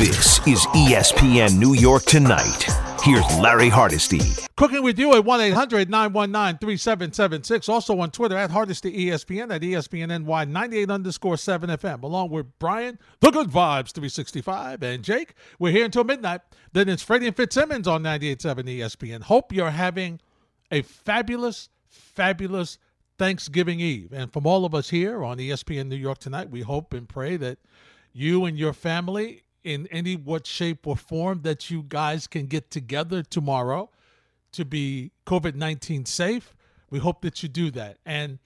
This is ESPN New York Tonight. Here's Larry Hardesty. Cooking with you at 1-800-919-3776. Also on Twitter at Hardesty ESPN at ESPNNY 98_7 FM. Along with Brian, The Good Vibes 365, and Jake. We're here until midnight. Then it's Freddie and Fitzsimmons on 98.7 ESPN. Hope you're having a fabulous, fabulous Thanksgiving Eve. And from all of us here on ESPN New York Tonight, we hope and pray that you and your family, in any what shape or form that you guys can get together tomorrow to be COVID-19 safe, we hope that you do that. And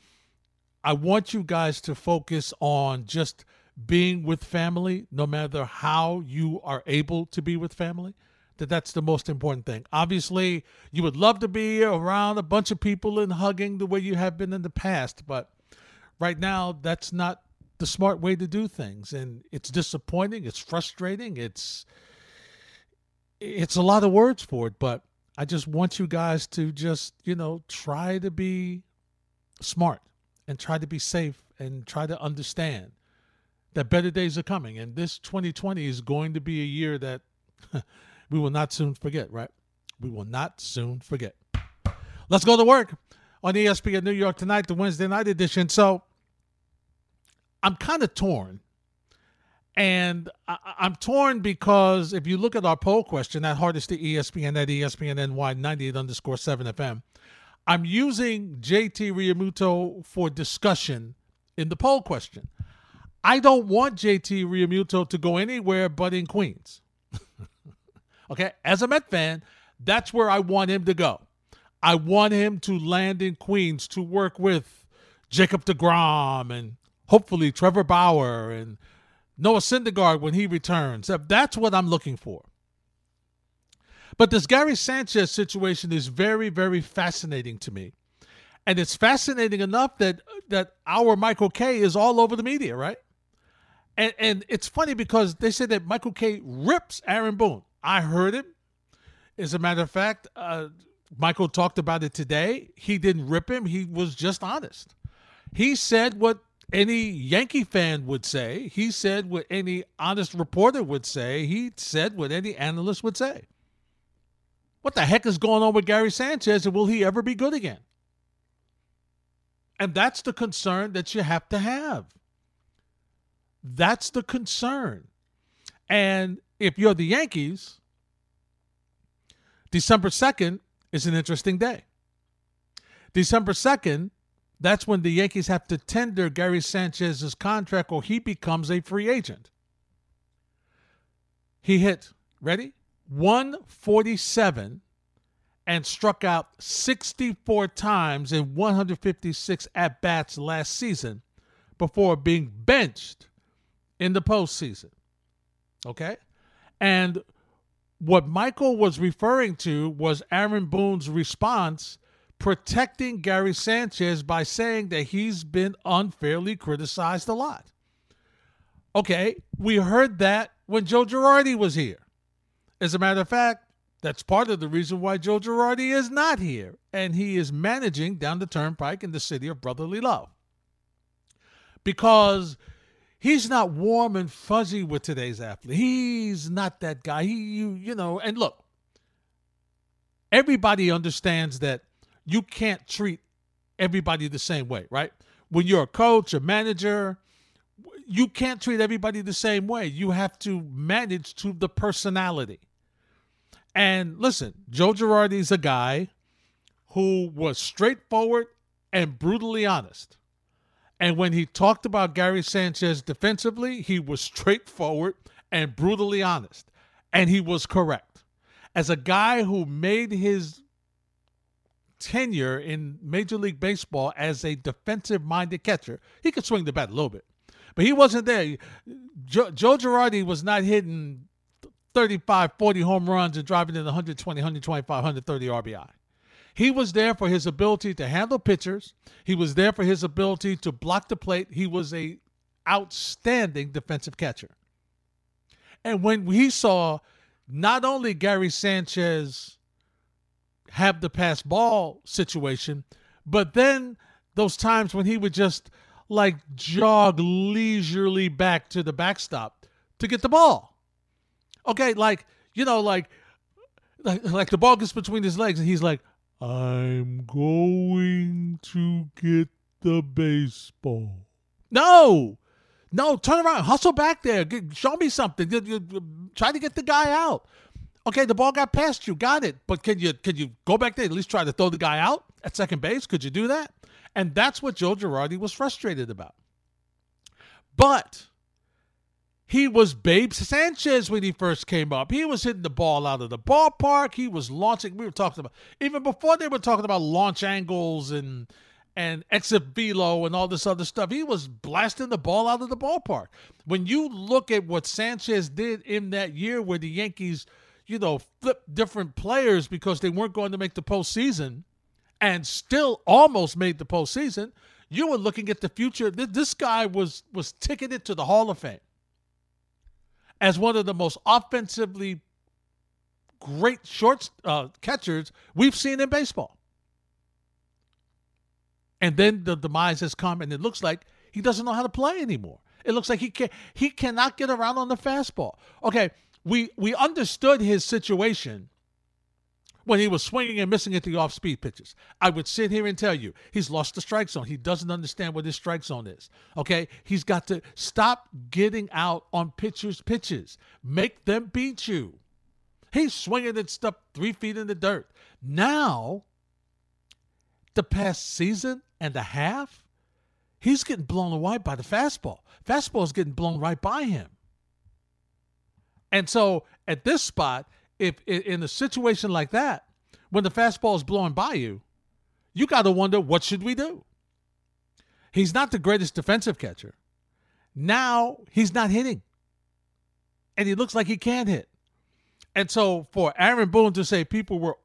I want you guys to focus on just being with family, no matter how you are able to be with family, that's the most important thing. Obviously, you would love to be around a bunch of people and hugging the way you have been in the past, but right now, that's not the smart way to do things, and it's disappointing, it's frustrating, it's a lot of words for it, but I just want you guys to just, try to be smart and try to be safe and try to understand that better days are coming, and this 2020 is going to be a year that we will not soon forget, right? We will not soon forget. Let's go to work on ESPN New York Tonight, the Wednesday night edition. So I'm kind of torn, and I'm torn because if you look at our poll question, at Hardesty ESPN, at ESPNNY 98.7 FM, I'm using JT Realmuto for discussion in the poll question. I don't want JT Realmuto to go anywhere but in Queens. Okay, as a Met fan, that's where I want him to go. I want him to land in Queens to work with Jacob deGrom and hopefully Trevor Bauer and Noah Syndergaard when he returns. That's what I'm looking for. But this Gary Sanchez situation is very, very fascinating to me. And it's fascinating enough that our Michael Kay is all over the media, right? And it's funny because they said that Michael Kay rips Aaron Boone. I heard him. As a matter of fact, Michael talked about it today. He didn't rip him. He was just honest. He said what any Yankee fan would say. He said what any honest reporter would say. He said what any analyst would say. What the heck is going on with Gary Sanchez, and will he ever be good again? And that's the concern that you have to have. That's the concern. And if you're the Yankees, December 2nd is an interesting day. December 2nd, that's when the Yankees have to tender Gary Sanchez's contract or he becomes a free agent. He hit, ready, 147 and struck out 64 times in 156 at-bats last season before being benched in the postseason. Okay? And what Michael was referring to was Aaron Boone's response protecting Gary Sanchez by saying that he's been unfairly criticized a lot. Okay, we heard that when Joe Girardi was here. As a matter of fact, that's part of the reason why Joe Girardi is not here, and he is managing down the turnpike in the city of brotherly love. Because he's not warm and fuzzy with today's athlete. He's not that guy. And look, everybody understands that you can't treat everybody the same way, right? When you're a coach, a manager, you can't treat everybody the same way. You have to manage to the personality. And listen, Joe Girardi's a guy who was straightforward and brutally honest. And when he talked about Gary Sanchez defensively, he was straightforward and brutally honest. And he was correct. As a guy who made his tenure in Major League Baseball as a defensive-minded catcher. He could swing the bat a little bit, but he wasn't there. Joe Girardi was not hitting 35, 40 home runs and driving in 120, 125, 130 RBI. He was there for his ability to handle pitchers. He was there for his ability to block the plate. He was an outstanding defensive catcher. And when he saw not only Gary Sanchez have the pass ball situation, but then those times when he would just like jog leisurely back to the backstop to get the ball. okay, like, you know, like the ball gets between his legs and he's like, I'm going to get the baseball. No, no, turn around, hustle back there. Show me something. Try to get the guy out. Okay, the ball got past you, got it. But can you go back there and at least try to throw the guy out at second base? Could you do that? And that's what Joe Girardi was frustrated about. But he was Babe Sanchez when he first came up. He was hitting the ball out of the ballpark. He was launching. We were talking about, even before they were talking about launch angles and exit velo and all this other stuff, he was blasting the ball out of the ballpark. When you look at what Sanchez did in that year where the Yankees, you know, flipped different players because they weren't going to make the postseason and still almost made the postseason, you were looking at the future. This guy was ticketed to the Hall of Fame as one of the most offensively great catchers we've seen in baseball. And then the demise has come, and it looks like he doesn't know how to play anymore. It looks like he cannot get around on the fastball. Okay, we understood his situation when he was swinging and missing at the off-speed pitches. I would sit here and tell you, he's lost the strike zone. He doesn't understand what his strike zone is, okay? He's got to stop getting out on pitchers' pitches. Make them beat you. He's swinging at stuff 3 feet in the dirt. Now, the past season and a half, he's getting blown away by the fastball. Fastball is getting blown right by him. And so at this spot, if in a situation like that, when the fastball is blowing by you, you got to wonder, what should we do? He's not the greatest defensive catcher. Now he's not hitting. And he looks like he can't hit. And so for Aaron Boone to say people were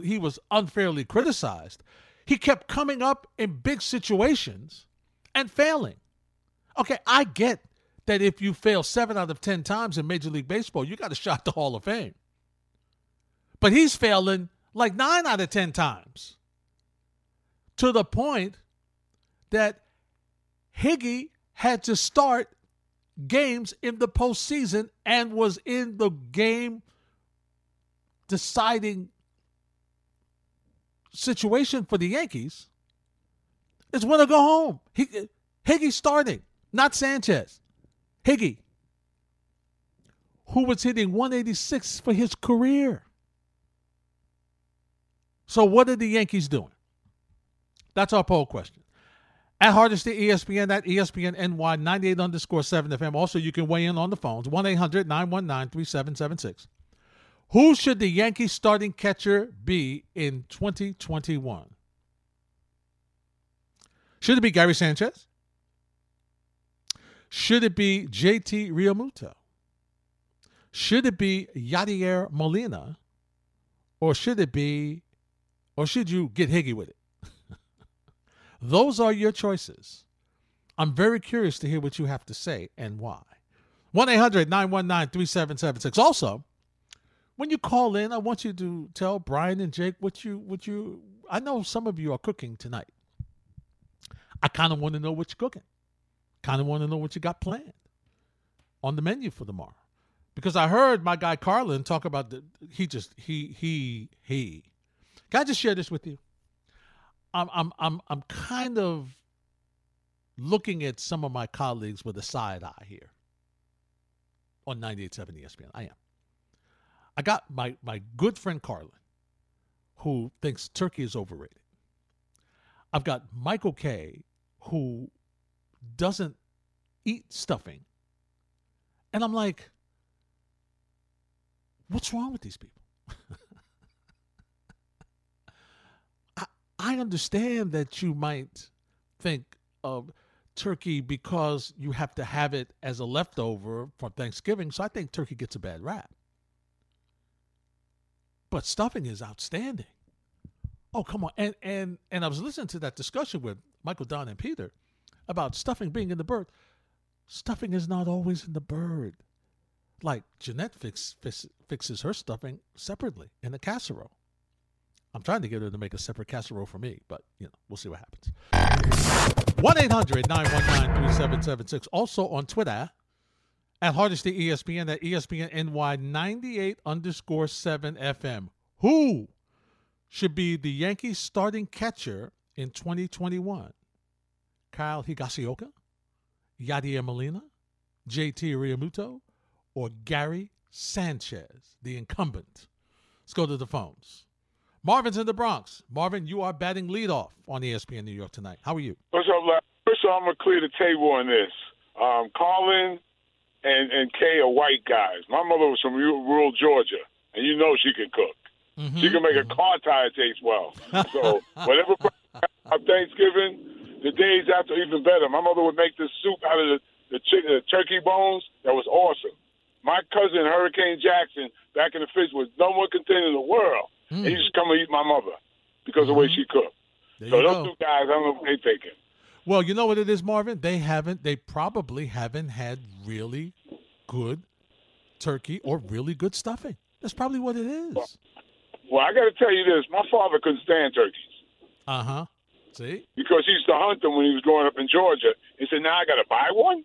he was unfairly criticized, he kept coming up in big situations and failing. Okay, I get that if you fail 7 out of 10 times in Major League Baseball, you got a shot at the Hall of Fame. But he's failing like 9 out of 10 times, to the point that Higgy had to start games in the postseason and was in the game deciding situation for the Yankees. It's when to go home. Higgy starting, not Sanchez. Higgy, who was hitting 186 for his career. So what are the Yankees doing? That's our poll question. At Hardesty ESPN, at ESPN NY 98_7 FM. Also, you can weigh in on the phones, 1-800-919-3776. Who should the Yankees starting catcher be in 2021? Should it be Gary Sanchez? Should it be JT Realmuto? Should it be Yadier Molina? Or should you get Higgy with it? Those are your choices. I'm very curious to hear what you have to say and why. 1-800-919-3776. Also, when you call in, I want you to tell Brian and Jake what you I know some of you are cooking tonight. I kind of want to know what you're cooking. Kind of want to know what you got planned on the menu for tomorrow. Because I heard my guy Carlin talk about he. Can I just share this with you? I'm kind of looking at some of my colleagues with a side eye here on 98.7 ESPN. I am. I got my good friend Carlin, who thinks turkey is overrated. I've got Michael Kay, who doesn't eat stuffing. And I'm like, what's wrong with these people? I understand that you might think of turkey because you have to have it as a leftover for Thanksgiving, so I think turkey gets a bad rap. But stuffing is outstanding. Oh, come on. And I was listening to that discussion with Michael Don and Peter about stuffing being in the bird. Stuffing is not always in the bird. Like Jeanette fixes her stuffing separately in a casserole. I'm trying to get her to make a separate casserole for me, but you know, we'll see what happens. 1-800-919-3776. Also on Twitter, At Hardesty ESPN, at ESPN NY 98.7 FM. Who should be the Yankees starting catcher in 2021? Kyle Higashioka, Yadier Molina, JT Realmuto, or Gary Sanchez, the incumbent? Let's go to the phones. Marvin's in the Bronx. Marvin, you are batting leadoff on ESPN New York tonight. How are you? What's up, Larry? First of all, I'm going to clear the table on this. Carlin and Kay are white guys. My mother was from rural Georgia, and you know she can cook. Mm-hmm. She can make a car tire taste well. So whatever on Thanksgiving, the days after, even better. My mother would make this soup out of the turkey bones. That was awesome. My cousin, Hurricane Jackson, back in the 50s, was no one contained in the world. Mm. And he used to come and eat my mother because of the way she cooked. There so those two guys, I don't know what they're taking. Well, you know what it is, Marvin? They probably haven't had really good turkey or really good stuffing. That's probably what it is. Well, I got to tell you this. My father couldn't stand turkeys. Uh-huh. See? Because he used to hunt them when he was growing up in Georgia. He said, now I got to buy one?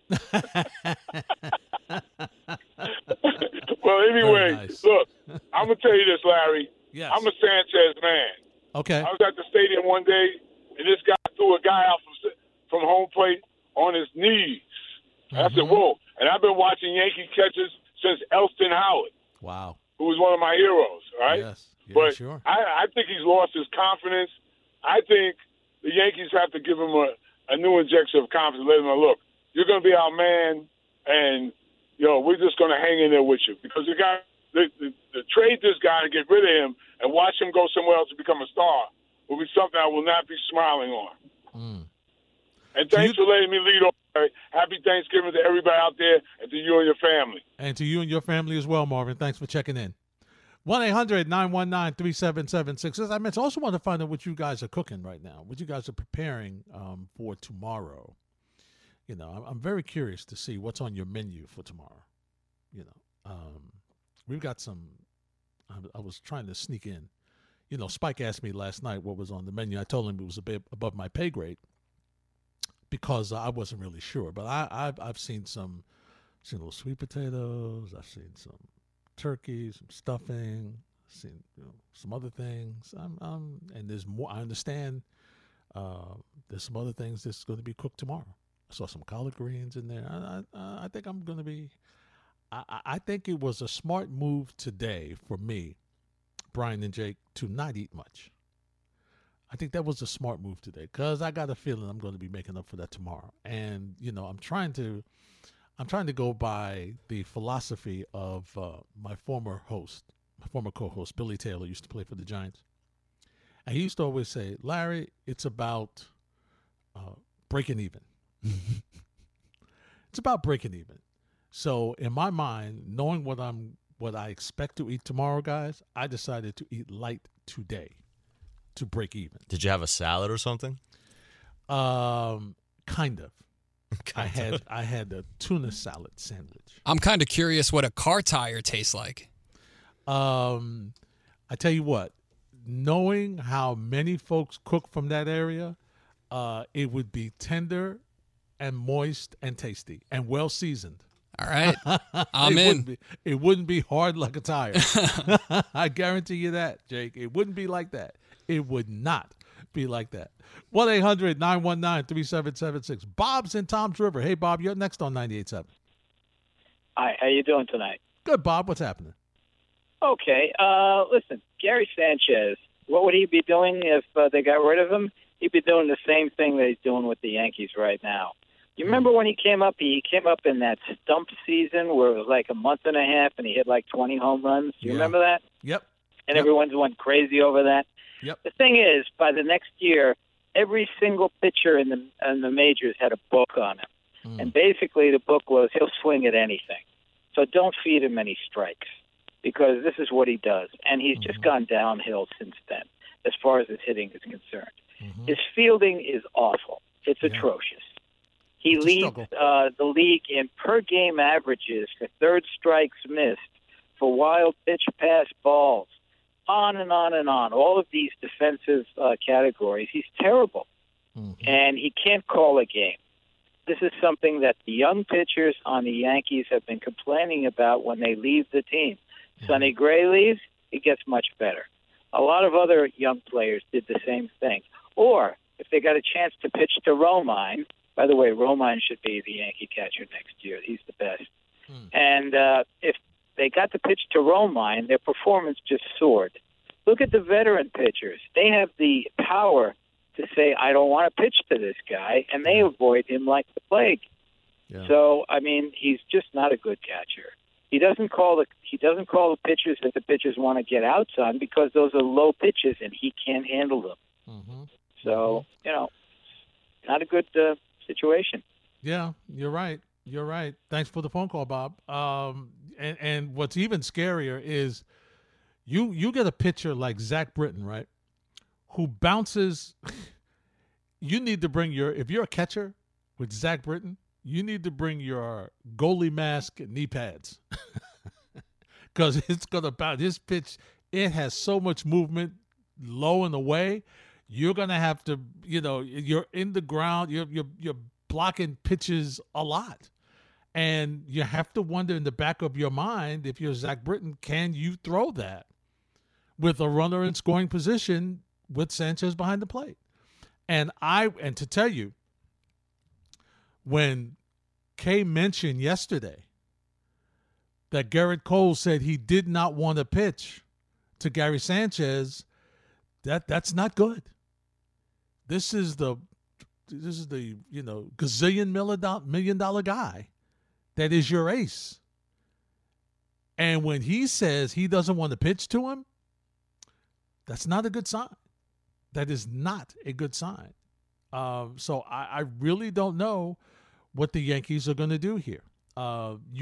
Well, anyway, nice. Look, I'm going to tell you this, Larry. Yes. I'm a Sanchez man. Okay. I was at the stadium one day, and this guy threw a guy out from home plate on his knees. And I said, whoa. And I've been watching Yankee catchers since Elston Howard. Wow. Who was one of my heroes, right? Yes. Yeah, but sure. I think he's lost his confidence. I think the Yankees have to give him a new injection of confidence. Let him know, look, you're going to be our man, and we're just going to hang in there with you. Because the guy, the trade this guy and get rid of him and watch him go somewhere else to become a star will be something I will not be smiling on. Mm. And thanks for letting me lead off. Happy Thanksgiving to everybody out there and to you and your family. And to you and your family as well, Marvin. Thanks for checking in. 1-800-919-3776. I mentioned, I also want to find out what you guys are cooking right now, what you guys are preparing for tomorrow. I'm very curious to see what's on your menu for tomorrow. We've got some, I was trying to sneak in. Spike asked me last night what was on the menu. I told him it was a bit above my pay grade because I wasn't really sure. But I've seen some, little sweet potatoes. I've seen some turkey, some stuffing, I've seen some other things. And there's more. I understand there's some other things that's going to be cooked tomorrow. I saw some collard greens in there. I think I'm going to be. I think it was a smart move today for me, Brian and Jake, to not eat much. I think that was a smart move today because I got a feeling I'm going to be making up for that tomorrow. And I'm trying to go by the philosophy of my former co-host Billy Taylor, used to play for the Giants, and he used to always say, "Larry, it's about breaking even." It's about breaking even. So in my mind, knowing what I expect to eat tomorrow, guys, I decided to eat light today to break even. Did you have a salad or something? Kind of. I had a tuna salad sandwich. I'm kind of curious what a car tire tastes like. I tell you what, knowing how many folks cook from that area, it would be tender and moist and tasty and well seasoned. All right. I'm in. It wouldn't be hard like a tire. I guarantee you that, Jake. It wouldn't be like that. It would not be like that. 1-800-919-3776. Bob's in Tom's River. Hey, Bob, you're next on 98.7. Hi. How you doing tonight? Good, Bob. What's happening? Okay. Listen, Gary Sanchez, what would he be doing if they got rid of him? He'd be doing the same thing that he's doing with the Yankees right now. You remember when he came up? He came up in that stump season where it was like a month and a half, and he hit like 20 home runs. You remember that? Yep. And everyone's went crazy over that. Yep. The thing is, by the next year, every single pitcher in the majors had a book on him, and basically the book was he'll swing at anything. So don't feed him any strikes because this is what he does, and he's just gone downhill since then as far as his hitting is concerned. Mm-hmm. His fielding is awful. It's atrocious. He leads the league in per-game averages for third strikes missed, for wild pitch pass balls, on and on and on. All of these defensive categories, he's terrible. And he can't call a game. This is something that the young pitchers on the Yankees have been complaining about when they leave the team. Sonny Gray leaves, he gets much better. A lot of other young players did the same thing. Or if they got a chance to pitch to Romine, by the way, Romine should be the Yankee catcher next year. He's the best. And if they got the pitch to Romine, their performance just soared. Look at the veteran pitchers. They have the power to say, I don't want to pitch to this guy, and they avoid him like the plague. Yeah. So, I mean, he's just not a good catcher. He doesn't call the pitches that the pitchers want to get outs on because those are low pitches, and he can't handle them. Mm-hmm. So, you know, not a good situation. Yeah, you're right. You're right. Thanks for the phone call, Bob. And what's even scarier is you get a pitcher like Zach Britton, right, who bounces. You need to bring if you're a catcher with Zach Britton, you need to bring your goalie mask and knee pads because it's going to bounce. His pitch, it has so much movement low and away. You're going to have to, you know, you're in the ground. You're blocking pitches a lot. And you have to wonder in the back of your mind, if you're Zach Britton, can you throw that with a runner in scoring position with Sanchez behind the plate? And to tell you, when Kay mentioned yesterday that Garrett Cole said he did not want to pitch to Gary Sanchez, that's not good. This is the you know, gazillion million dollar guy. That is your ace. And when he says he doesn't want to pitch to him, that's not a good sign. That is not a good sign. So I really don't know what the Yankees are going to do here. You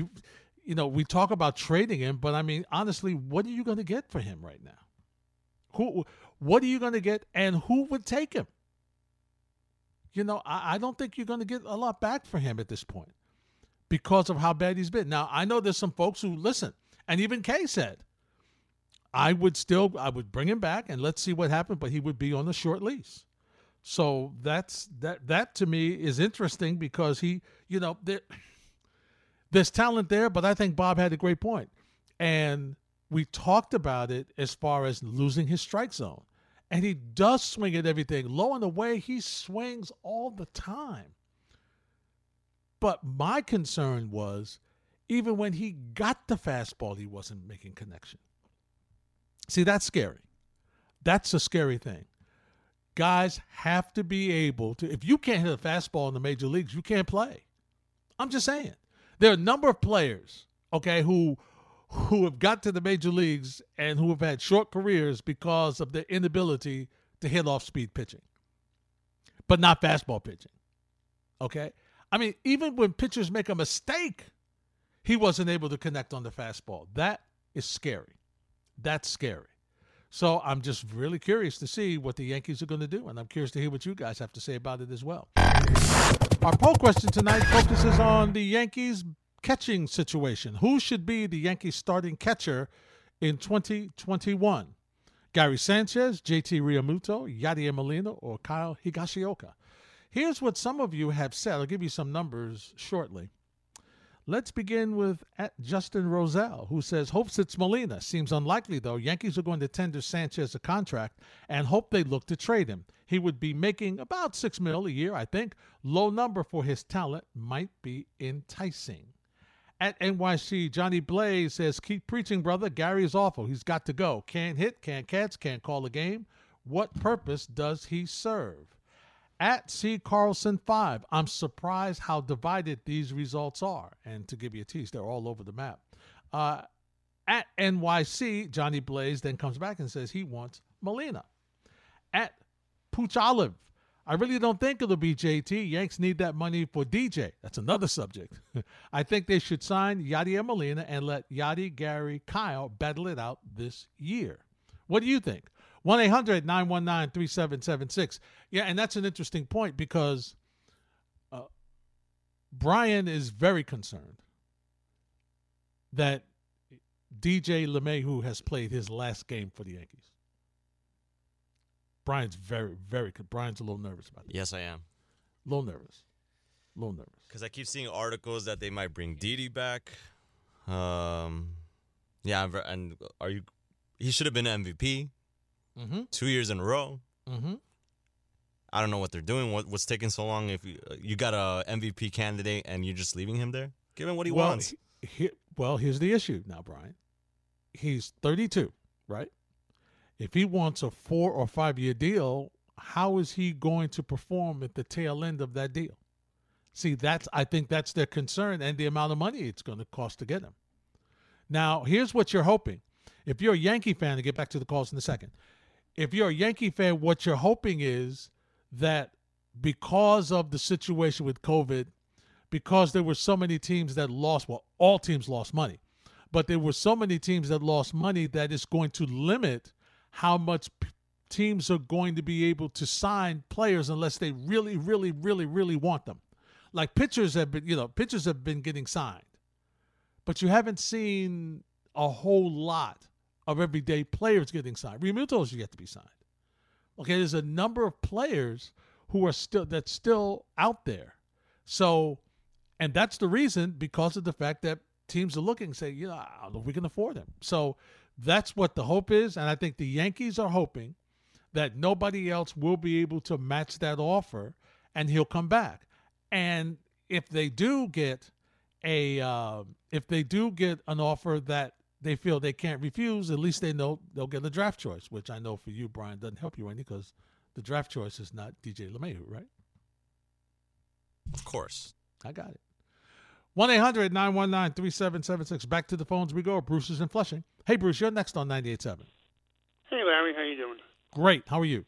know, we talk about trading him, but I mean, honestly, what are you going to get for him right now? What are you going to get, and who would take him? You know, I don't think you're going to get a lot back for him at this point, because of how bad he's been. Now, I know there's some folks who listen, and even Kay said, I would bring him back and let's see what happened, but he would be on a short lease. So that to me is interesting because he, you know, there's talent there, but I think Bob had a great point. And we talked about it as far as losing his strike zone. And he does swing at everything. Low and away, he swings all the time. But my concern was, even when he got the fastball, he wasn't making connection. See, that's scary. That's a scary thing. Guys have to be able to, if you can't hit a fastball in the major leagues, you can't play. I'm just saying. There are a number of players, okay, who have got to the major leagues and who have had short careers because of their inability to hit off-speed pitching, but not fastball pitching, okay? I mean, even when pitchers make a mistake, he wasn't able to connect on the fastball. That is scary. That's scary. So I'm just really curious to see what the Yankees are going to do, and I'm curious to hear what you guys have to say about it as well. Our poll question tonight focuses on the Yankees' catching situation. Who should be the Yankees' starting catcher in 2021? Gary Sanchez, JT Realmuto, Yadier Molina, or Kyle Higashioka? Here's what some of you have said. I'll give you some numbers shortly. Let's begin with Justin Roselle, who says, hopes it's Molina. Seems unlikely, though. Yankees are going to tender Sanchez a contract and hope they look to trade him. He would be making about $6 million a year, I think. Low number for his talent might be enticing. At NYC, Johnny Blaze says, keep preaching, brother. Gary is awful. He's got to go. Can't hit, can't catch, can't call a game. What purpose does he serve? At C. Carlson 5, I'm surprised how divided these results are. And to give you a tease, they're all over the map. At NYC, Johnny Blaze then comes back and says he wants Molina. At Pooch Olive, I really don't think it'll be JT. Yanks need that money for DJ. That's another subject. I think they should sign Yadier Molina and let Yadi, Gary, Kyle battle it out this year. What do you think? 1-800-919-3776. Yeah, and that's an interesting point because Brian is very concerned that DJ LeMahieu has played his last game for the Yankees. Brian's a little nervous about that. Yes, I am. A little nervous. A little nervous. Because I keep seeing articles that they might bring Didi back. Yeah, and are you? He should have been MVP 2 years in a row. I don't know what they're doing. What's taking so long? If you got a MVP candidate and you're just leaving him there, give him what he wants. Well, here's the issue now, Brian. He's 32, right? If he wants a 4 or 5 year deal, how is he going to perform at the tail end of that deal? See, I think that's their concern and the amount of money it's going to cost to get him. Now, here's what you're hoping. If you're a Yankee fan, to get back to the calls in a second, if you're a Yankee fan, what you're hoping is that because of the situation with COVID, because there were so many teams that lost, well, all teams lost money, but there were so many teams that lost money that it's going to limit how much teams are going to be able to sign players unless they really, really, really, really want them. Like pitchers have been getting signed, but you haven't seen a whole lot of everyday players getting signed. Realmuto's yet to be signed. Okay, there's a number of players who are still out there. So, and that's the reason, because of the fact that teams are looking and say, I don't know if we can afford them. So that's what the hope is, and I think the Yankees are hoping that nobody else will be able to match that offer, and he'll come back. And if they do get an offer that they feel they can't refuse, at least they know they'll get a draft choice, which I know for you, Brian, doesn't help you any because the draft choice is not DJ LeMahieu, right? Of course. I got it. 1-800-919-3776. Back to the phones we go. Bruce is in Flushing. Hey, Bruce, you're next on 98.7. Hey, Larry, how you doing? Great. How are you?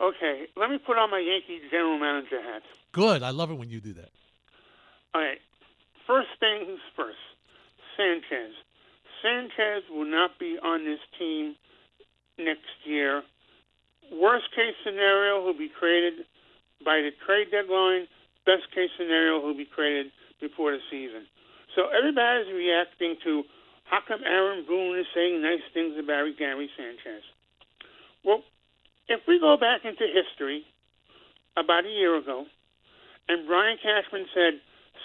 Okay, let me put on my Yankees general manager hat. Good. I love it when you do that. All right. First things first, Sanchez. Sanchez will not be on this team next year. Worst case scenario, he'll be created by the trade deadline. Best case scenario, he'll be created before the season. So everybody's reacting to how come Aaron Boone is saying nice things about Gary Sanchez. Well, if we go back into history about a year ago, and Brian Cashman said,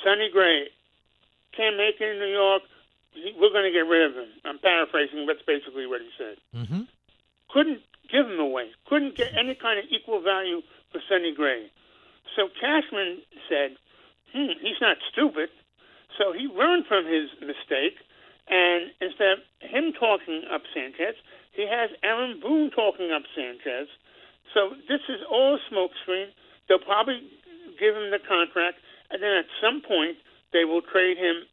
Sonny Gray can't make it in New York, we're going to get rid of him. I'm paraphrasing, but that's basically what he said. Couldn't give him away. Couldn't get any kind of equal value for Sonny Gray. So Cashman said, he's not stupid. So he learned from his mistake, and instead of him talking up Sanchez, he has Aaron Boone talking up Sanchez. So this is all smokescreen. They'll probably give him the contract, and then at some point they will trade him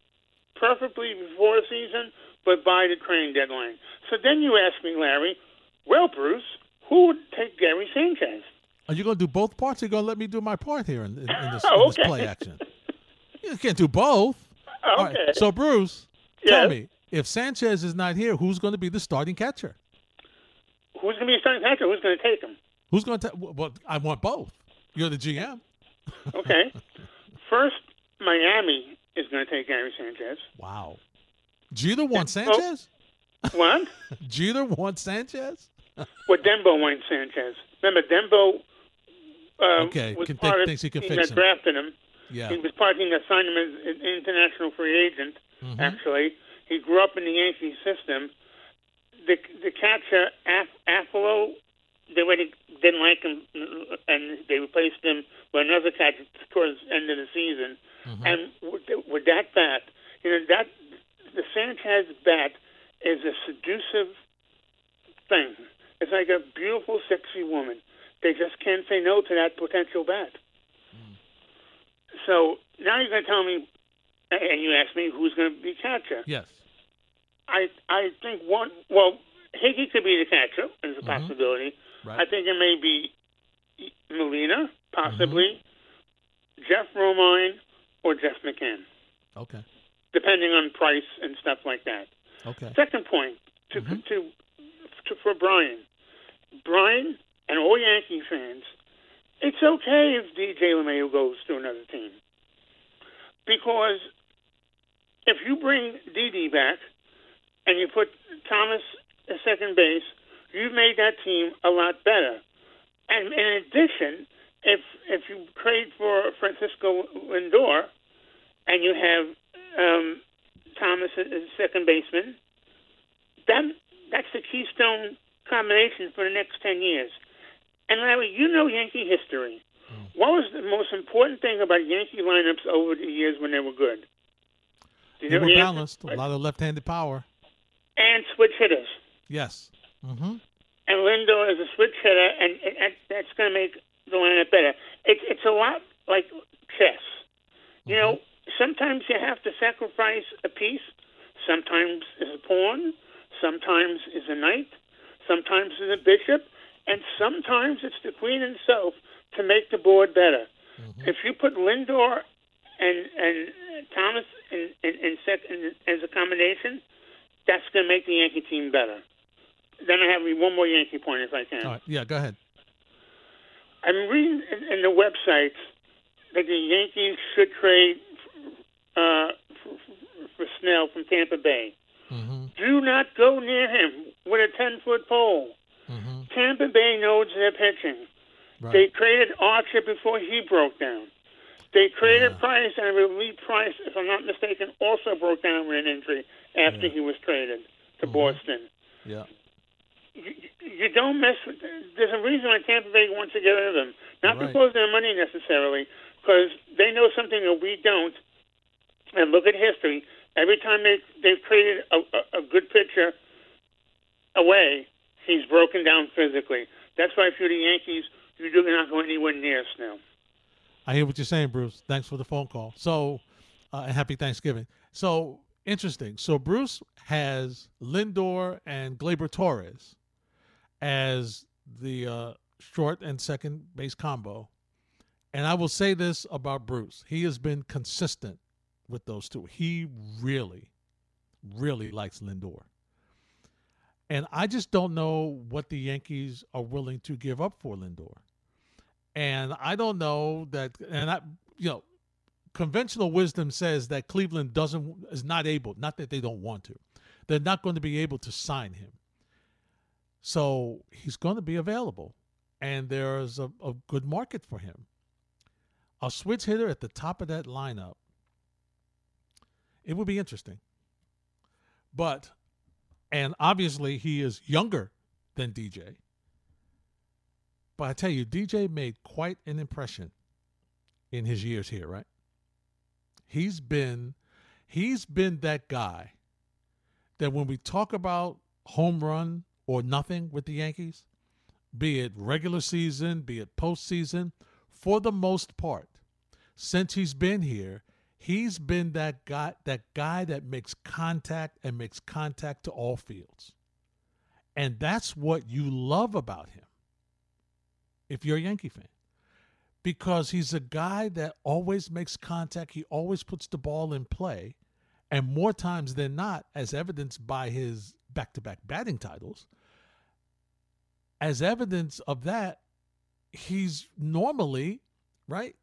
preferably before the season, but by the trade deadline. So then you ask me, Larry, well, Bruce, who would take Gary Sanchez? Are you going to do both parts? Or are you going to let me do my part here in this play action? You can't do both. Okay. All right. So, Bruce, tell me, if Sanchez is not here, who's going to be the starting catcher? Who's going to be a starting catcher? Who's going to take him? Who's going to take him? Well, I want both. You're the GM. Okay. First, Miami is going to take Gary Sanchez. Wow. Jeter wants Sanchez? What? Jeter wants Sanchez? Well, Dembo wants Sanchez. Remember, Dembo was part of the team that drafted him. Yeah. He was part of the team that signed him as an international free agent, actually. He grew up in the Yankee system. The catcher, Affalo, they really didn't like him, and they replaced him with another catcher towards the end of the season. And with that bat, the Sanchez bat is a seductive thing. It's like a beautiful, sexy woman. They just can't say no to that potential bat. So now you're going to tell me, and you ask me, who's going to be catcher? Yes. I think Hickey could be the catcher. There's a possibility. Right. I think it may be Molina, possibly, Jeff Romine, or Jeff McCann. Okay. Depending on price and stuff like that. Okay. Second point for Brian. Brian and all Yankee fans, it's okay if DJ LeMahieu goes to another team. Because if you bring Didi back and you put Thomas at second base, you've made that team a lot better. And in addition, if you trade for Francisco Lindor and you have Thomas as second baseman, that's the keystone combination for the next 10 years. And Larry, you know Yankee history. What was the most important thing about Yankee lineups over the years when they were good? They were balanced. A lot of left-handed power. And switch hitters. Yes. Mm-hmm. And Lindor is a switch hitter, and that's going to make the lineup better. It's a lot like chess. You know, sometimes you have to sacrifice a piece. Sometimes it's a pawn. Sometimes it's a knight. Sometimes it's a bishop. And sometimes it's the queen himself to make the board better. Mm-hmm. If you put Lindor and Thomas in second as a combination, that's going to make the Yankee team better. Then I have one more Yankee point, if I can. All right. Yeah, go ahead. I'm reading in the websites that the Yankees should trade for Snell from Tampa Bay. Mm-hmm. Do not go near him with a 10-foot pole. Mm-hmm. Tampa Bay knows their pitching. Right. They traded Archer before he broke down. They traded Price, and I believe Price, if I'm not mistaken, also broke down with an injury after he was traded to Boston. Yeah. You don't mess with them. There's a reason why Tampa Bay wants to get rid of them. Not because of their money necessarily, because they know something that we don't. And look at history. Every time they've traded a good pitcher away, he's broken down physically. That's why if you're the Yankees, you do not go anywhere near Snell. I hear what you're saying, Bruce. Thanks for the phone call. So, happy Thanksgiving. So, interesting. So, Bruce has Lindor and Gleyber Torres as the short and second base combo. And I will say this about Bruce. He has been consistent with those two. He really, really likes Lindor. And I just don't know what the Yankees are willing to give up for Lindor. And I don't know that, and conventional wisdom says that Cleveland is not able, not that they don't want to, they're not going to be able to sign him. So he's going to be available, and there's a good market for him. A switch hitter at the top of that lineup, it would be interesting. But and obviously, he is younger than DJ. But I tell you, DJ made quite an impression in his years here, right? He's been that guy that when we talk about home run or nothing with the Yankees, be it regular season, be it postseason, for the most part, since he's been here, he's been that guy that makes contact and makes contact to all fields. And that's what you love about him if you're a Yankee fan, because he's a guy that always makes contact. He always puts the ball in play. And more times than not, as evidenced by his back-to-back batting titles, as evidence of that, he's normally, right,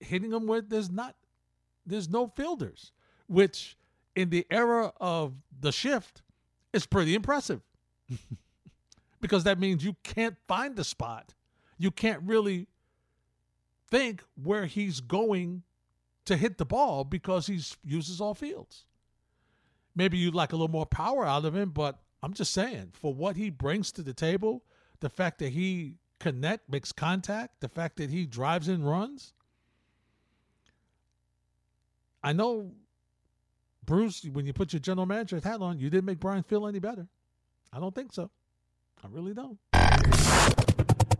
hitting them where there's no fielders, which in the era of the shift is pretty impressive because that means you can't find the spot. You can't really think where he's going to hit the ball because he uses all fields. Maybe you'd like a little more power out of him, but I'm just saying, for what he brings to the table, the fact that he makes contact, the fact that he drives in runs, I know, Bruce, when you put your general manager's hat on, you didn't make Brian feel any better. I don't think so. I really don't.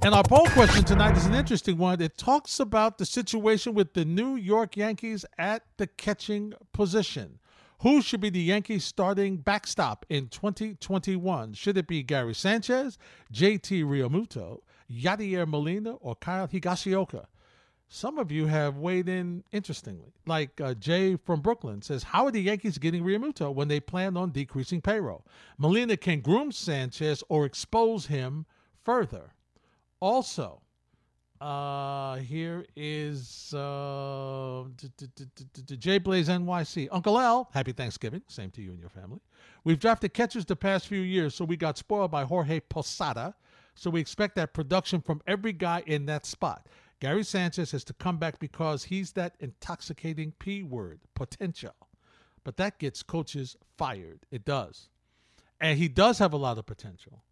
And our poll question tonight is an interesting one. It talks about the situation with the New York Yankees at the catching position. Who should be the Yankees starting backstop in 2021? Should it be Gary Sanchez, JT Realmuto, Yadier Molina, or Kyle Higashioka? Some of you have weighed in interestingly. Like Jay from Brooklyn says, how are the Yankees getting Realmuto when they plan on decreasing payroll? Molina can groom Sanchez or expose him further. Also, here is J Blaze NYC. Uncle L, happy Thanksgiving. Same to you and your family. We've drafted catchers the past few years, so we got spoiled by Jorge Posada. So we expect that production from every guy in that spot. Gary Sanchez has to come back because he's that intoxicating P word, potential. But that gets coaches fired. It does. And he does have a lot of potential.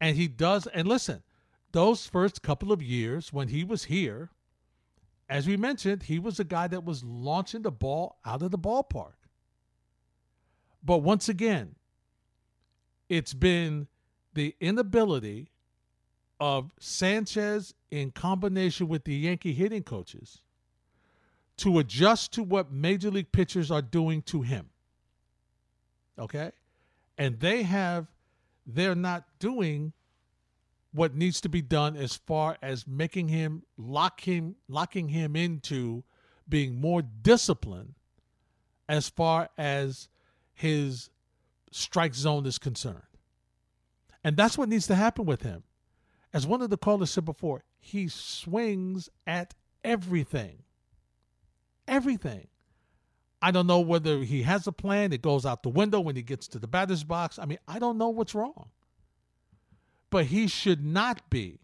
And he does. And listen, those first couple of years when he was here, as we mentioned, he was a guy that was launching the ball out of the ballpark. But once again, it's been the inability of Sanchez in combination with the Yankee hitting coaches to adjust to what major league pitchers are doing to him. Okay? And they're not doing what needs to be done as far as making him, locking him into being more disciplined as far as his strike zone is concerned. And that's what needs to happen with him. As one of the callers said before, he swings at everything. Everything. I don't know whether he has a plan. It goes out the window when he gets to the batter's box. I mean, I don't know what's wrong. But he should not be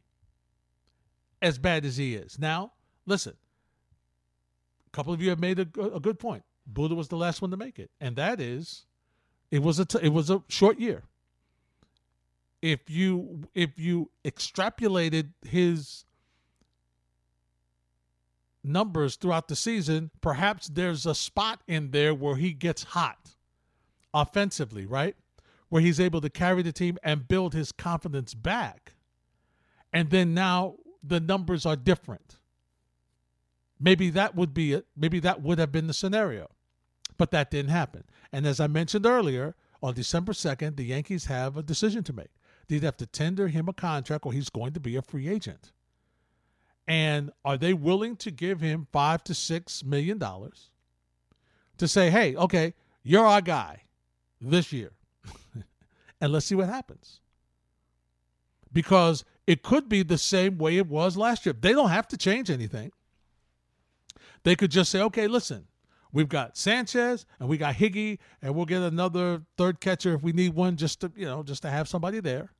as bad as he is. Now, listen, a couple of you have made a good point. Buddha was the last one to make it. And that is, it was a short year. If you extrapolated his numbers throughout the season, perhaps there's a spot in there where he gets hot offensively, right? Where he's able to carry the team and build his confidence back. And then now the numbers are different. Maybe that would be it. Maybe that would have been the scenario, but that didn't happen. And as I mentioned earlier, on December 2nd, the Yankees have a decision to make. They'd have to tender him a contract or he's going to be a free agent. And are they willing to give him $5 to $6 million to say, hey, okay, you're our guy this year. And let's see what happens. Because it could be the same way it was last year. They don't have to change anything. They could just say, okay, listen, we've got Sanchez and we got Higgy, and we'll get another third catcher if we need one, just to have somebody there.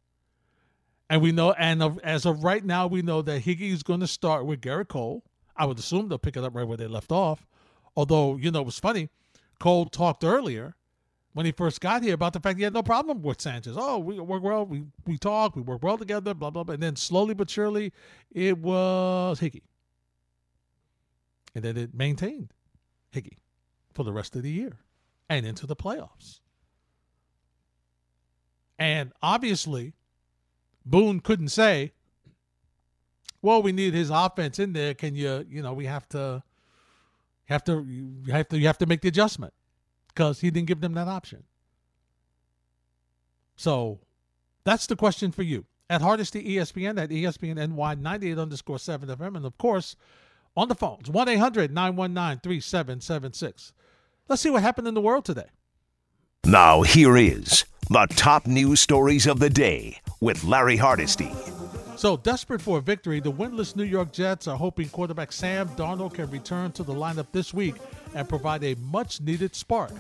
And we know, and as of right now, we know that Higgy is going to start with Garrett Cole. I would assume they'll pick it up right where they left off. Although, it was funny. Cole talked earlier when he first got here about the fact he had no problem with Sanchez. Oh, we work well. We talk. We work well together. Blah blah blah. And then slowly but surely, it was Higgy, and then it maintained Higgy for the rest of the year and into the playoffs. And obviously, Boone couldn't say, well, we need his offense in there. Can you, we have to make the adjustment, because he didn't give them that option. So that's the question for you. At Hardesty ESPN, at ESPNNY98_7FM. And of course, on the phones, 1-800-919-3776. Let's see what happened in the world today. Now here is the top news stories of the day with Larry Hardesty. So, desperate for a victory, the winless New York Jets are hoping quarterback Sam Darnold can return to the lineup this week and provide a much-needed spark.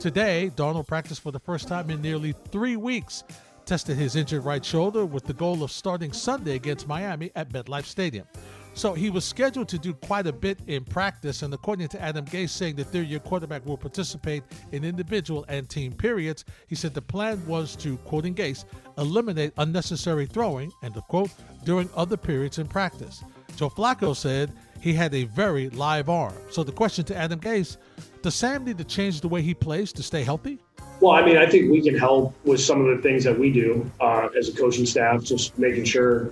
Today, Darnold practiced for the first time in nearly 3 weeks, tested his injured right shoulder with the goal of starting Sunday against Miami at MetLife Stadium. So he was scheduled to do quite a bit in practice, and according to Adam Gase saying that their year quarterback will participate in individual and team periods, he said the plan was to, quoting Gase, eliminate unnecessary throwing, end of quote, during other periods in practice. Joe Flacco said he had a very live arm. So the question to Adam Gase, does Sam need to change the way he plays to stay healthy? Well, I think we can help with some of the things that we do as a coaching staff, just making sure,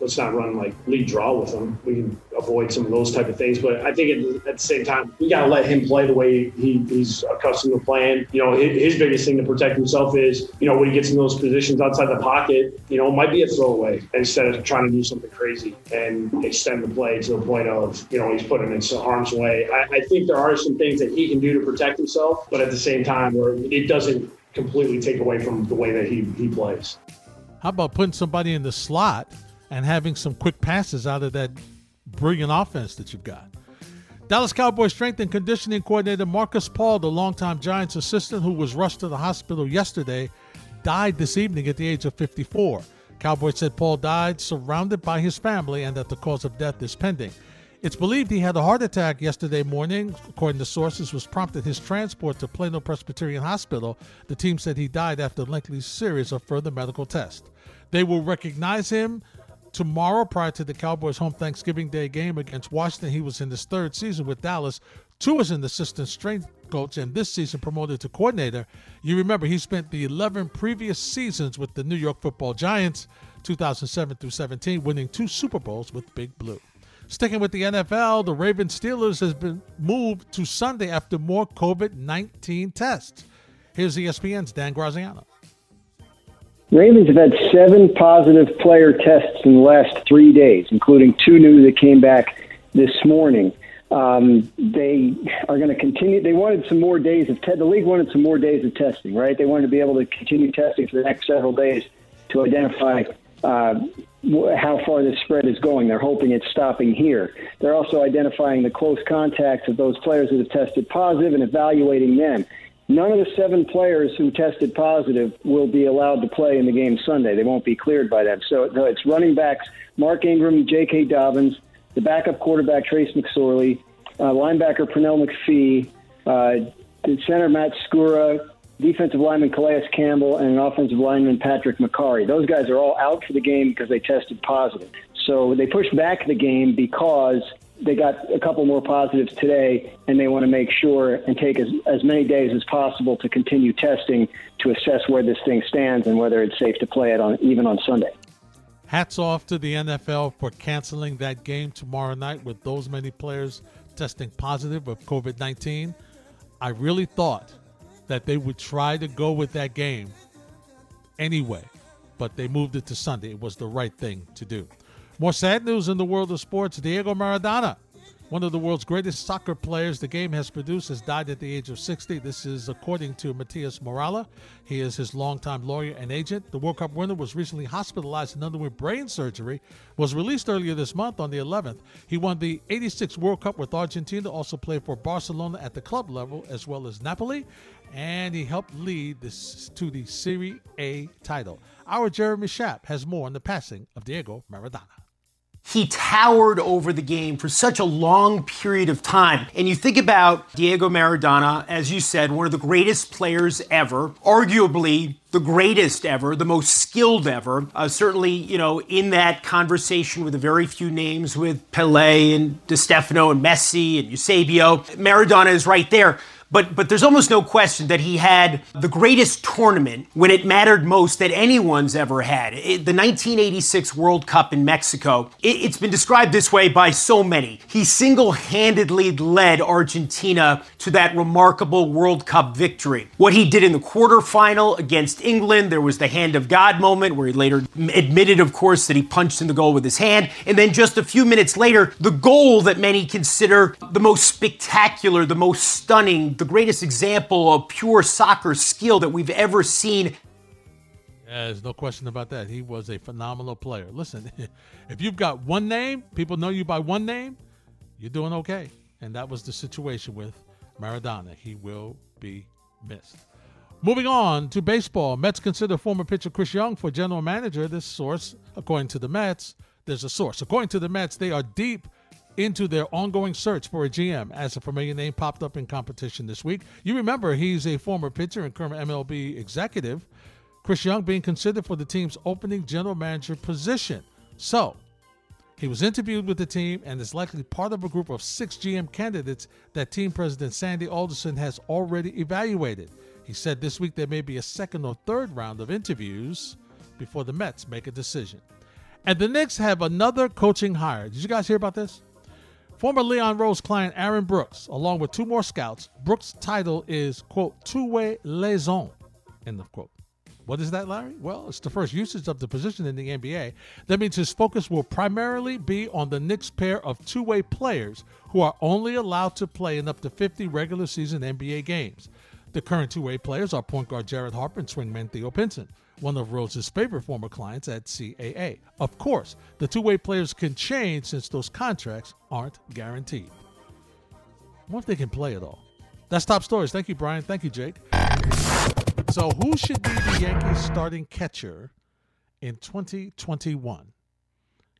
let's not run like lead draw with him. We can avoid some of those type of things. But I think at the same time, we got to let him play the way he's accustomed to playing. His biggest thing to protect himself is, when he gets in those positions outside the pocket, it might be a throwaway instead of trying to do something crazy and extend the play to the point of, he's putting him in harm's way. I think there are some things that he can do to protect himself, but at the same time, where it doesn't completely take away from the way that he plays. How about putting somebody in the slot and having some quick passes out of that brilliant offense that you've got? Dallas Cowboys strength and conditioning coordinator Marcus Paul, the longtime Giants assistant who was rushed to the hospital yesterday, died this evening at the age of 54. Cowboys said Paul died surrounded by his family and that the cause of death is pending. It's believed he had a heart attack yesterday morning, according to sources, which prompted his transport to Plano Presbyterian Hospital. The team said he died after a lengthy series of further medical tests. They will recognize him tomorrow prior to the Cowboys' home Thanksgiving Day game against Washington. He was in his third season with Dallas, 2 as an assistant strength coach, and this season promoted to coordinator. You remember he spent the 11 previous seasons with the New York Football Giants, 2007 through 17, winning 2 Super Bowls with Big Blue. Sticking with the NFL, the Ravens-Steelers has been moved to Sunday after more COVID-19 tests. Here's ESPN's Dan Graziano. Ravens have had 7 positive player tests in the last 3 days, including 2 new that came back this morning. They are going to continue. They wanted some more days of testing. The league wanted some more days of testing, right? They wanted to be able to continue testing for the next several days to identify how far this spread is going. They're hoping it's stopping here. They're also identifying the close contacts of those players that have tested positive and evaluating them. None of the 7 players who tested positive will be allowed to play in the game Sunday. They won't be cleared by them. So it's running backs Mark Ingram, J.K. Dobbins, the backup quarterback Trace McSorley, linebacker Pernell McPhee, the center Matt Skura, defensive lineman Calais Campbell, and an offensive lineman Patrick McCarry. Those guys are all out for the game because they tested positive. So they pushed back the game because they got a couple more positives today, and they want to make sure and take as many days as possible to continue testing to assess where this thing stands and whether it's safe to play it on even on Sunday. Hats off to the NFL for canceling that game tomorrow night with those many players testing positive of COVID-19. I really thought that they would try to go with that game anyway, but they moved it to Sunday. It was the right thing to do. More sad news in the world of sports. Diego Maradona, one of the world's greatest soccer players the game has produced, has died at the age of 60. This is according to Matias Morala. He is his longtime lawyer and agent. The World Cup winner was recently hospitalized and underwent brain surgery, was released earlier this month on the 11th. He won the '86 World Cup with Argentina, also played for Barcelona at the club level as well as Napoli, and he helped lead this to the Serie A title. Our Jeremy Schapp has more on the passing of Diego Maradona. He towered over the game for such a long period of time. And you think about Diego Maradona, as you said, one of the greatest players ever, arguably the greatest ever, the most skilled ever. Certainly, you know, in that conversation with a very few names, with Pelé and Di Stefano and Messi and Eusebio, Maradona is right there. But there's almost no question that he had the greatest tournament when it mattered most that anyone's ever had, the 1986 World Cup in Mexico. It's been described this way by so many. He single-handedly led Argentina to that remarkable World Cup victory. What he did in the quarterfinal against England, there was the hand of God moment where he later admitted, of course, that he punched in the goal with his hand. And then just a few minutes later, the goal that many consider the most spectacular, the most stunning, the greatest example of pure soccer skill that we've ever seen. Yeah, there's no question about that. He was a phenomenal player. Listen, if you've got one name, people know you by one name, you're doing okay. And that was the situation with Maradona. He will be missed. Moving on to baseball. Mets consider former pitcher Chris Young for general manager. This source, according to the Mets, there's a source. According to the Mets, they are deep into their ongoing search for a GM, as a familiar name popped up in competition this week. You remember he's a former pitcher and current MLB executive. Chris Young being considered for the team's opening general manager position. So he was interviewed with the team and is likely part of a group of 6 GM candidates that team president Sandy Alderson has already evaluated. He said this week there may be a second or third round of interviews before the Mets make a decision. And the Knicks have another coaching hire. Did you guys hear about this? Former Leon Rose client Aaron Brooks, along with 2 more scouts. Brooks' title is, quote, two-way liaison, end of quote. What is that, Larry? Well, it's the first usage of the position in the NBA. That means his focus will primarily be on the Knicks' pair of two-way players who are only allowed to play in up to 50 regular season NBA games. The current two-way players are point guard Jared Harper and swingman Theo Pinson, one of Rose's favorite former clients at CAA. Of course, the two-way players can change since those contracts aren't guaranteed. I wonder if they can play at all. That's top stories. Thank you, Brian. Thank you, Jake. So who should be the Yankees starting catcher in 2021?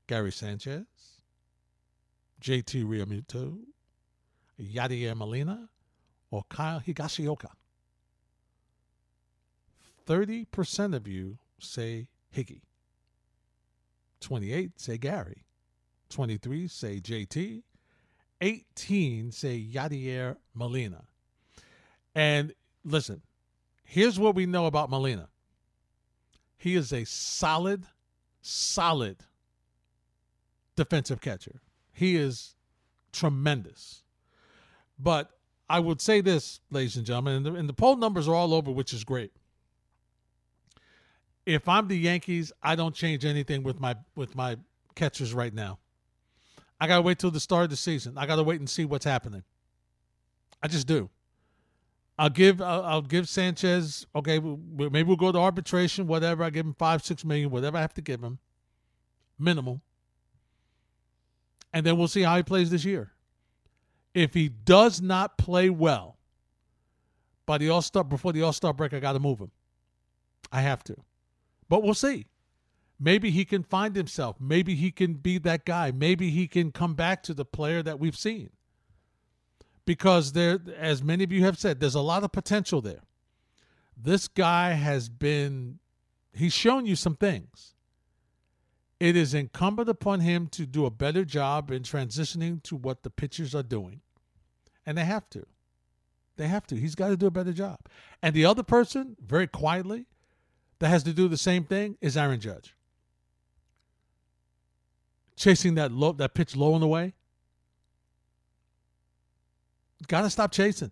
Gary Sanchez? JT Realmuto, Yadier Molina, or Kyle Higashioka? 30% of you say Higgy. 28% say Gary. 23% say JT. 18% say Yadier Molina. And listen, here's what we know about Molina. He is a solid, solid defensive catcher. He is tremendous. But I would say this, ladies and gentlemen, and the poll numbers are all over, which is great. If I'm the Yankees, I don't change anything with my catchers right now. I got to wait till the start of the season. I got to wait and see what's happening. I just do. I'll give Sanchez, okay, maybe we'll go to arbitration, whatever. I give him $5-6 million, whatever I have to give him, minimal. And then we'll see how he plays this year. If he does not play well before the All-Star break, I got to move him. I have to. But we'll see. Maybe he can find himself. Maybe he can be that guy. Maybe he can come back to the player that we've seen. Because there, as many of you have said, there's a lot of potential there. This guy he's shown you some things. It is incumbent upon him to do a better job in transitioning to what the pitchers are doing. And they have to. They have to. He's got to do a better job. And the other person, very quietly, that has to do the same thing is Aaron Judge. Chasing that pitch low on the way. Got to stop chasing.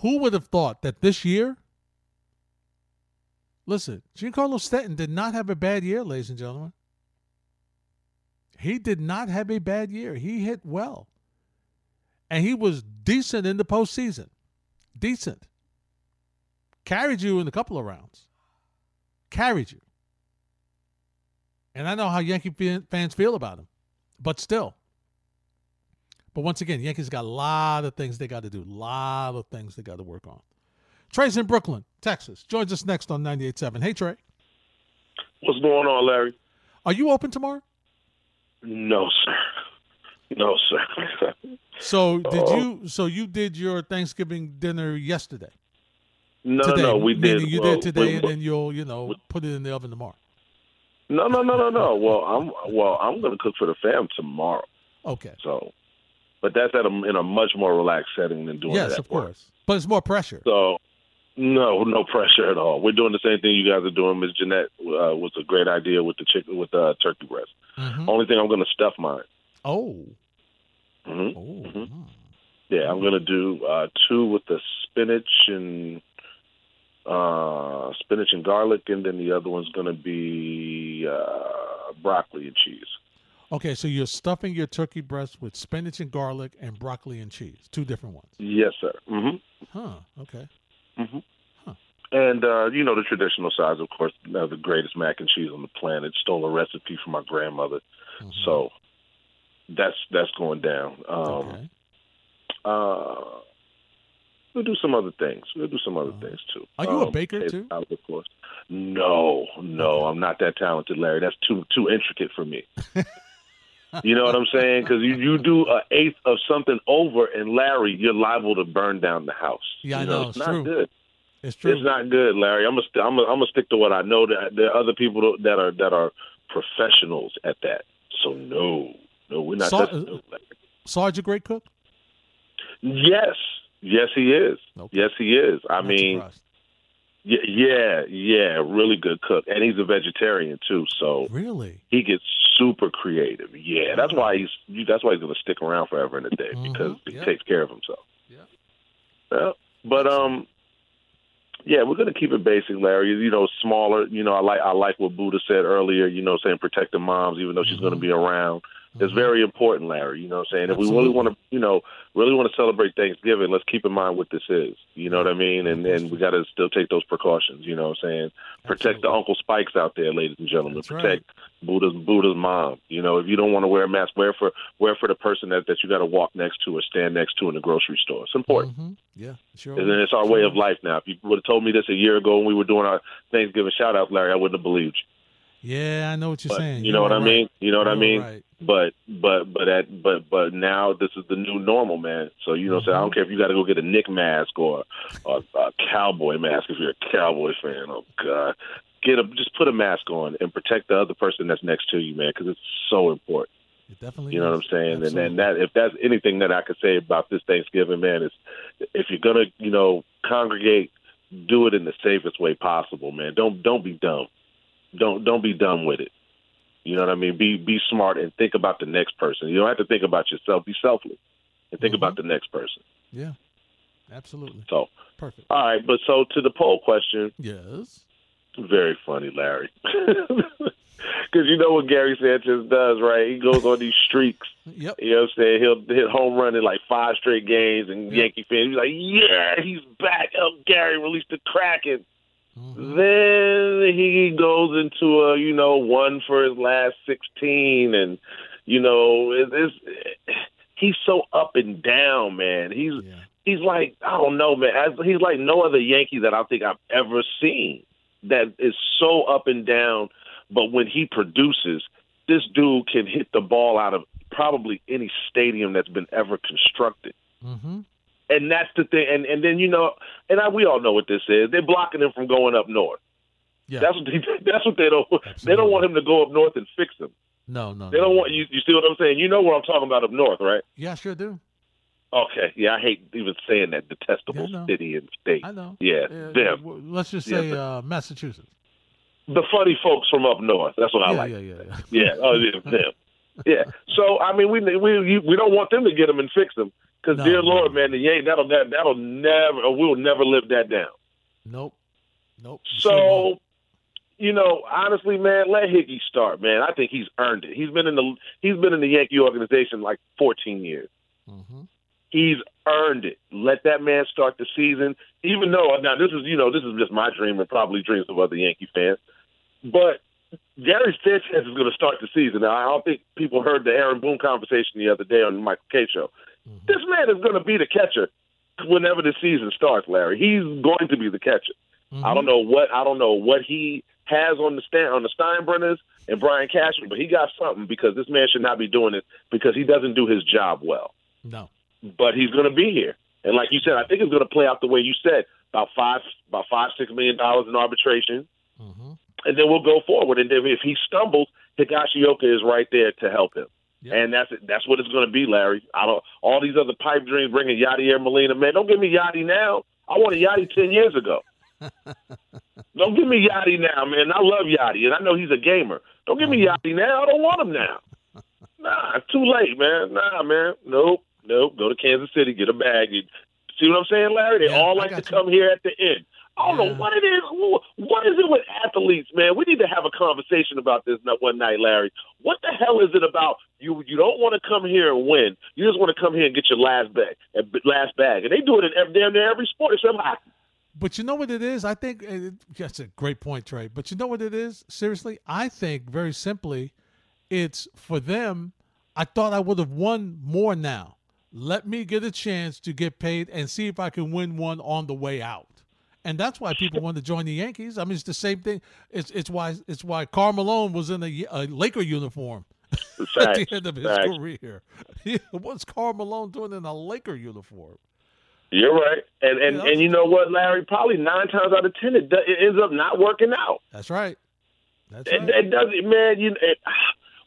Who would have thought that this year? Listen, Giancarlo Stanton did not have a bad year, ladies and gentlemen. He did not have a bad year. He hit well. And he was decent in the postseason. Decent. Carried you in a couple of rounds. Carried you. And I know how Yankee fans feel about him. But still. But once again, Yankees got a lot of things they got to do. A lot of things they got to work on. Trey's in Brooklyn, Texas. Joins us next on 98.7. Hey, Trey. What's going on, Larry? Are you open tomorrow? No, sir. No, sir. So you did your Thanksgiving dinner yesterday? No, we did. You did today, and then you'll, put it in the oven tomorrow. No. Well, I'm going to cook for the fam tomorrow. Okay. So, but that's in a much more relaxed setting than doing that. Yes, of course. But it's more pressure. So, no pressure at all. We're doing the same thing you guys are doing. Miss Jeanette was a great idea with the chicken with turkey breast. Mm-hmm. Only thing I'm going to stuff mine. Oh. Mm-hmm. Oh. Mm-hmm. Yeah, I'm going to do two with the spinach and garlic, and then the other one's going to be broccoli and cheese. Okay, so you're stuffing your turkey breast with spinach and garlic and broccoli and cheese, two different ones. Yes, sir. Mm-hmm. Huh, okay. Mm-hmm. Huh. And, the traditional sides, of course, the greatest mac and cheese on the planet. Stole a recipe from my grandmother. Mm-hmm. So that's going down. Okay. We'll do some other things. We'll do some other things, too. Are you a baker, too? Of course. No, I'm not that talented, Larry. That's too intricate for me. You know what I'm saying? Because you do an eighth of something over, and Larry, you're liable to burn down the house. Yeah, I know. It's not true. Good. It's true. It's not good, Larry. I'm gonna stick to what I know. There are other people that are professionals at that. So no, we're not. Sarge a great cook? Yes, he is. Okay. Yes, he is. Yeah, really good cook. And he's a vegetarian too, so really? He gets super creative. Yeah, that's why he's going to stick around forever and a day because he takes care of himself. Yeah. Yeah. But we're going to keep it basic, Larry. Smaller, I like what Buddha said earlier, saying protect the moms even though she's going to be around. Mm-hmm. It's very important, Larry, saying absolutely. If we really want to, celebrate Thanksgiving, let's keep in mind what this is, what I mean? And we got to still take those precautions, saying? Protect the Uncle Spikes out there, ladies and gentlemen. That's protect right. Buddha's mom. If you don't want to wear a mask, wear for the person that you got to walk next to or stand next to in the grocery store. It's important. Mm-hmm. Yeah, sure. And then it's our way of life now. If you would have told me this a year ago when we were doing our Thanksgiving shout-out, Larry, I wouldn't have believed you. Yeah, I know what you're saying. You know what I mean? You know what I mean? Right. But now this is the new normal, man. So you know, so I don't care if you got to go get a Knick mask or a cowboy mask if you're a Cowboy fan. Oh God, just put a mask on and protect the other person that's next to you, man, because it's so important. It definitely, you know is. What I'm saying? Absolutely. And that if that's anything that I could say about this Thanksgiving, man, is if you're gonna, you know, congregate, do it in the safest way possible, man. Don't be dumb. Don't be dumb with it. You know what I mean? Be smart and think about the next person. You don't have to think about yourself. Be selfless and think about the next person. Yeah, absolutely. So perfect. All right, but so to the poll question. Yes. Very funny, Larry. Because you know what Gary Sanchez does, right? He goes on these streaks. Yep. You know what I'm saying? He'll hit home run in like 5 straight games, and Yankee fans, he's like, yeah, he's back. Oh, Gary released the Kraken. Then he goes into a, you know, one for his last 16, and you know, he's so up and down, man. He's like, I don't know, man. He's like no other Yankee that I think I've ever seen that is so up and down. But when he produces, this dude can hit the ball out of probably any stadium that's been ever constructed. Mm-hmm. And that's the thing. And then, you know, we all know what this is. They're blocking him from going up north. Yeah. That's what they don't Absolutely. They don't want him to go up north and fix him. No. They don't want you see what I'm saying? You know what I'm talking about up north, right? Yeah, I sure do. Okay. Yeah, I hate even saying that detestable city and state. I know. Yeah them. Let's just say Massachusetts. The funny folks from up north. That's what I like. Yeah. Oh, yeah, them. Yeah. So, I mean, we don't want them to get him and fix him. Because, dear Lord, man, the Yankees, that'll never, or we'll never live that down. Nope. So, you know, honestly, man, let Hickey start, man. I think he's earned it. He's been in the Yankee organization like 14 years. Mm-hmm. He's earned it. Let that man start the season. Even though now this is just my dream and probably dreams of other Yankee fans, but Gary Sanchez is going to start the season. Now, I don't think people heard the Aaron Boone conversation the other day on the Michael Kay show. This man is going to be the catcher whenever the season starts, Larry. He's going to be the catcher. Mm-hmm. I don't know what he has on the Steinbrenners and Brian Cashman, but he got something because this man should not be doing it because he doesn't do his job well. No. But he's going to be here. And like you said, I think it's going to play out the way you said, about $5-6 million in arbitration. Mm-hmm. And then we'll go forward. And then if he stumbles, Higashioka is right there to help him. Yep. And that's what it's going to be, Larry. All these other pipe dreams bringing Yadier Molina, man, don't give me Yadi now. I wanted Yadi 10 years ago. Don't give me Yadi now, man. I love Yadi, and I know he's a gamer. Don't give me Yadi now. I don't want him now. Nah, it's too late, man. Nah, man. Nope. Go to Kansas City, get a bag. See what I'm saying, Larry? They all like to come here at the end. I don't know what it is. What is it with athletes, man? We need to have a conversation about this one night, Larry. What the hell is it about you? You don't want to come here and win. You just want to come here and get your last bag. And they do it in damn near every sport except hockey. But you know what it is? I think that's a great point, Trey. But you know what it is? Seriously, I think very simply, it's for them. I thought I would have won more now. Let me get a chance to get paid and see if I can win one on the way out. And that's why people want to join the Yankees. I mean, it's the same thing. It's why Karl Malone was in a Laker uniform at the end of his career. What's Karl Malone doing in a Laker uniform? You're right. And you know what, Larry? Probably 9 times out of 10, it ends up not working out. That's right. It doesn't, man. You know,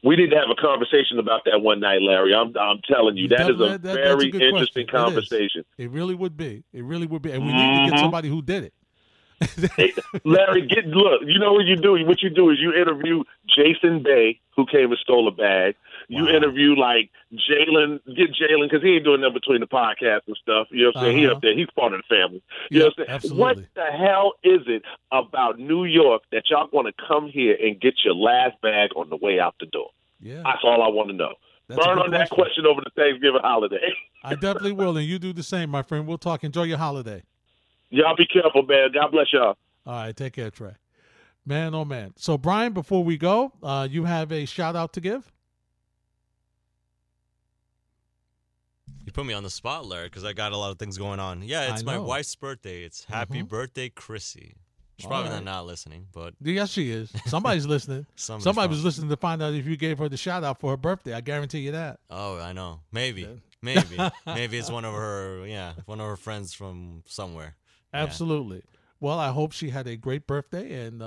we need to have a conversation about that one night, Larry. I'm telling you, that is a very interesting conversation. It really would be. And we need to get somebody who did it. Larry, look, you know what you do? What you do is you interview Jason Day, who came and stole a bag. You interview, like, Jalen, because he ain't doing nothing between the podcast and stuff. You know what I'm saying? He up there. He's part of the family. You know what I'm saying? Absolutely. What the hell is it about New York that y'all want to come here and get your last bag on the way out the door? Yeah. That's all I want to know. That's Burn on that question over the Thanksgiving holiday. I definitely will, and you do the same, my friend. We'll talk. Enjoy your holiday. Y'all be careful, man. God bless y'all. All right. Take care, Trey. Man, oh, man. So, Brian, before we go, you have a shout-out to give? You put me on the spot, Larry, because I got a lot of things going on. Yeah, it's my wife's birthday. It's happy birthday, Chrissy. She's probably not listening, but yes, she is. Somebody's listening. Somebody was listening to find out if you gave her the shout out for her birthday. I guarantee you that. Oh, I know. Maybe, maybe it's one of her. Yeah, one of her friends from somewhere. Absolutely. Yeah. Well, I hope she had a great birthday. And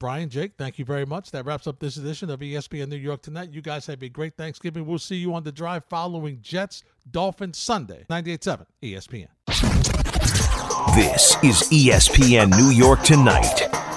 Brian, Jake, thank you very much. That wraps up this edition of ESPN New York Tonight. You guys have a great Thanksgiving. We'll see you on the drive following Jets Dolphins Sunday. 98.7 ESPN. This is ESPN New York Tonight.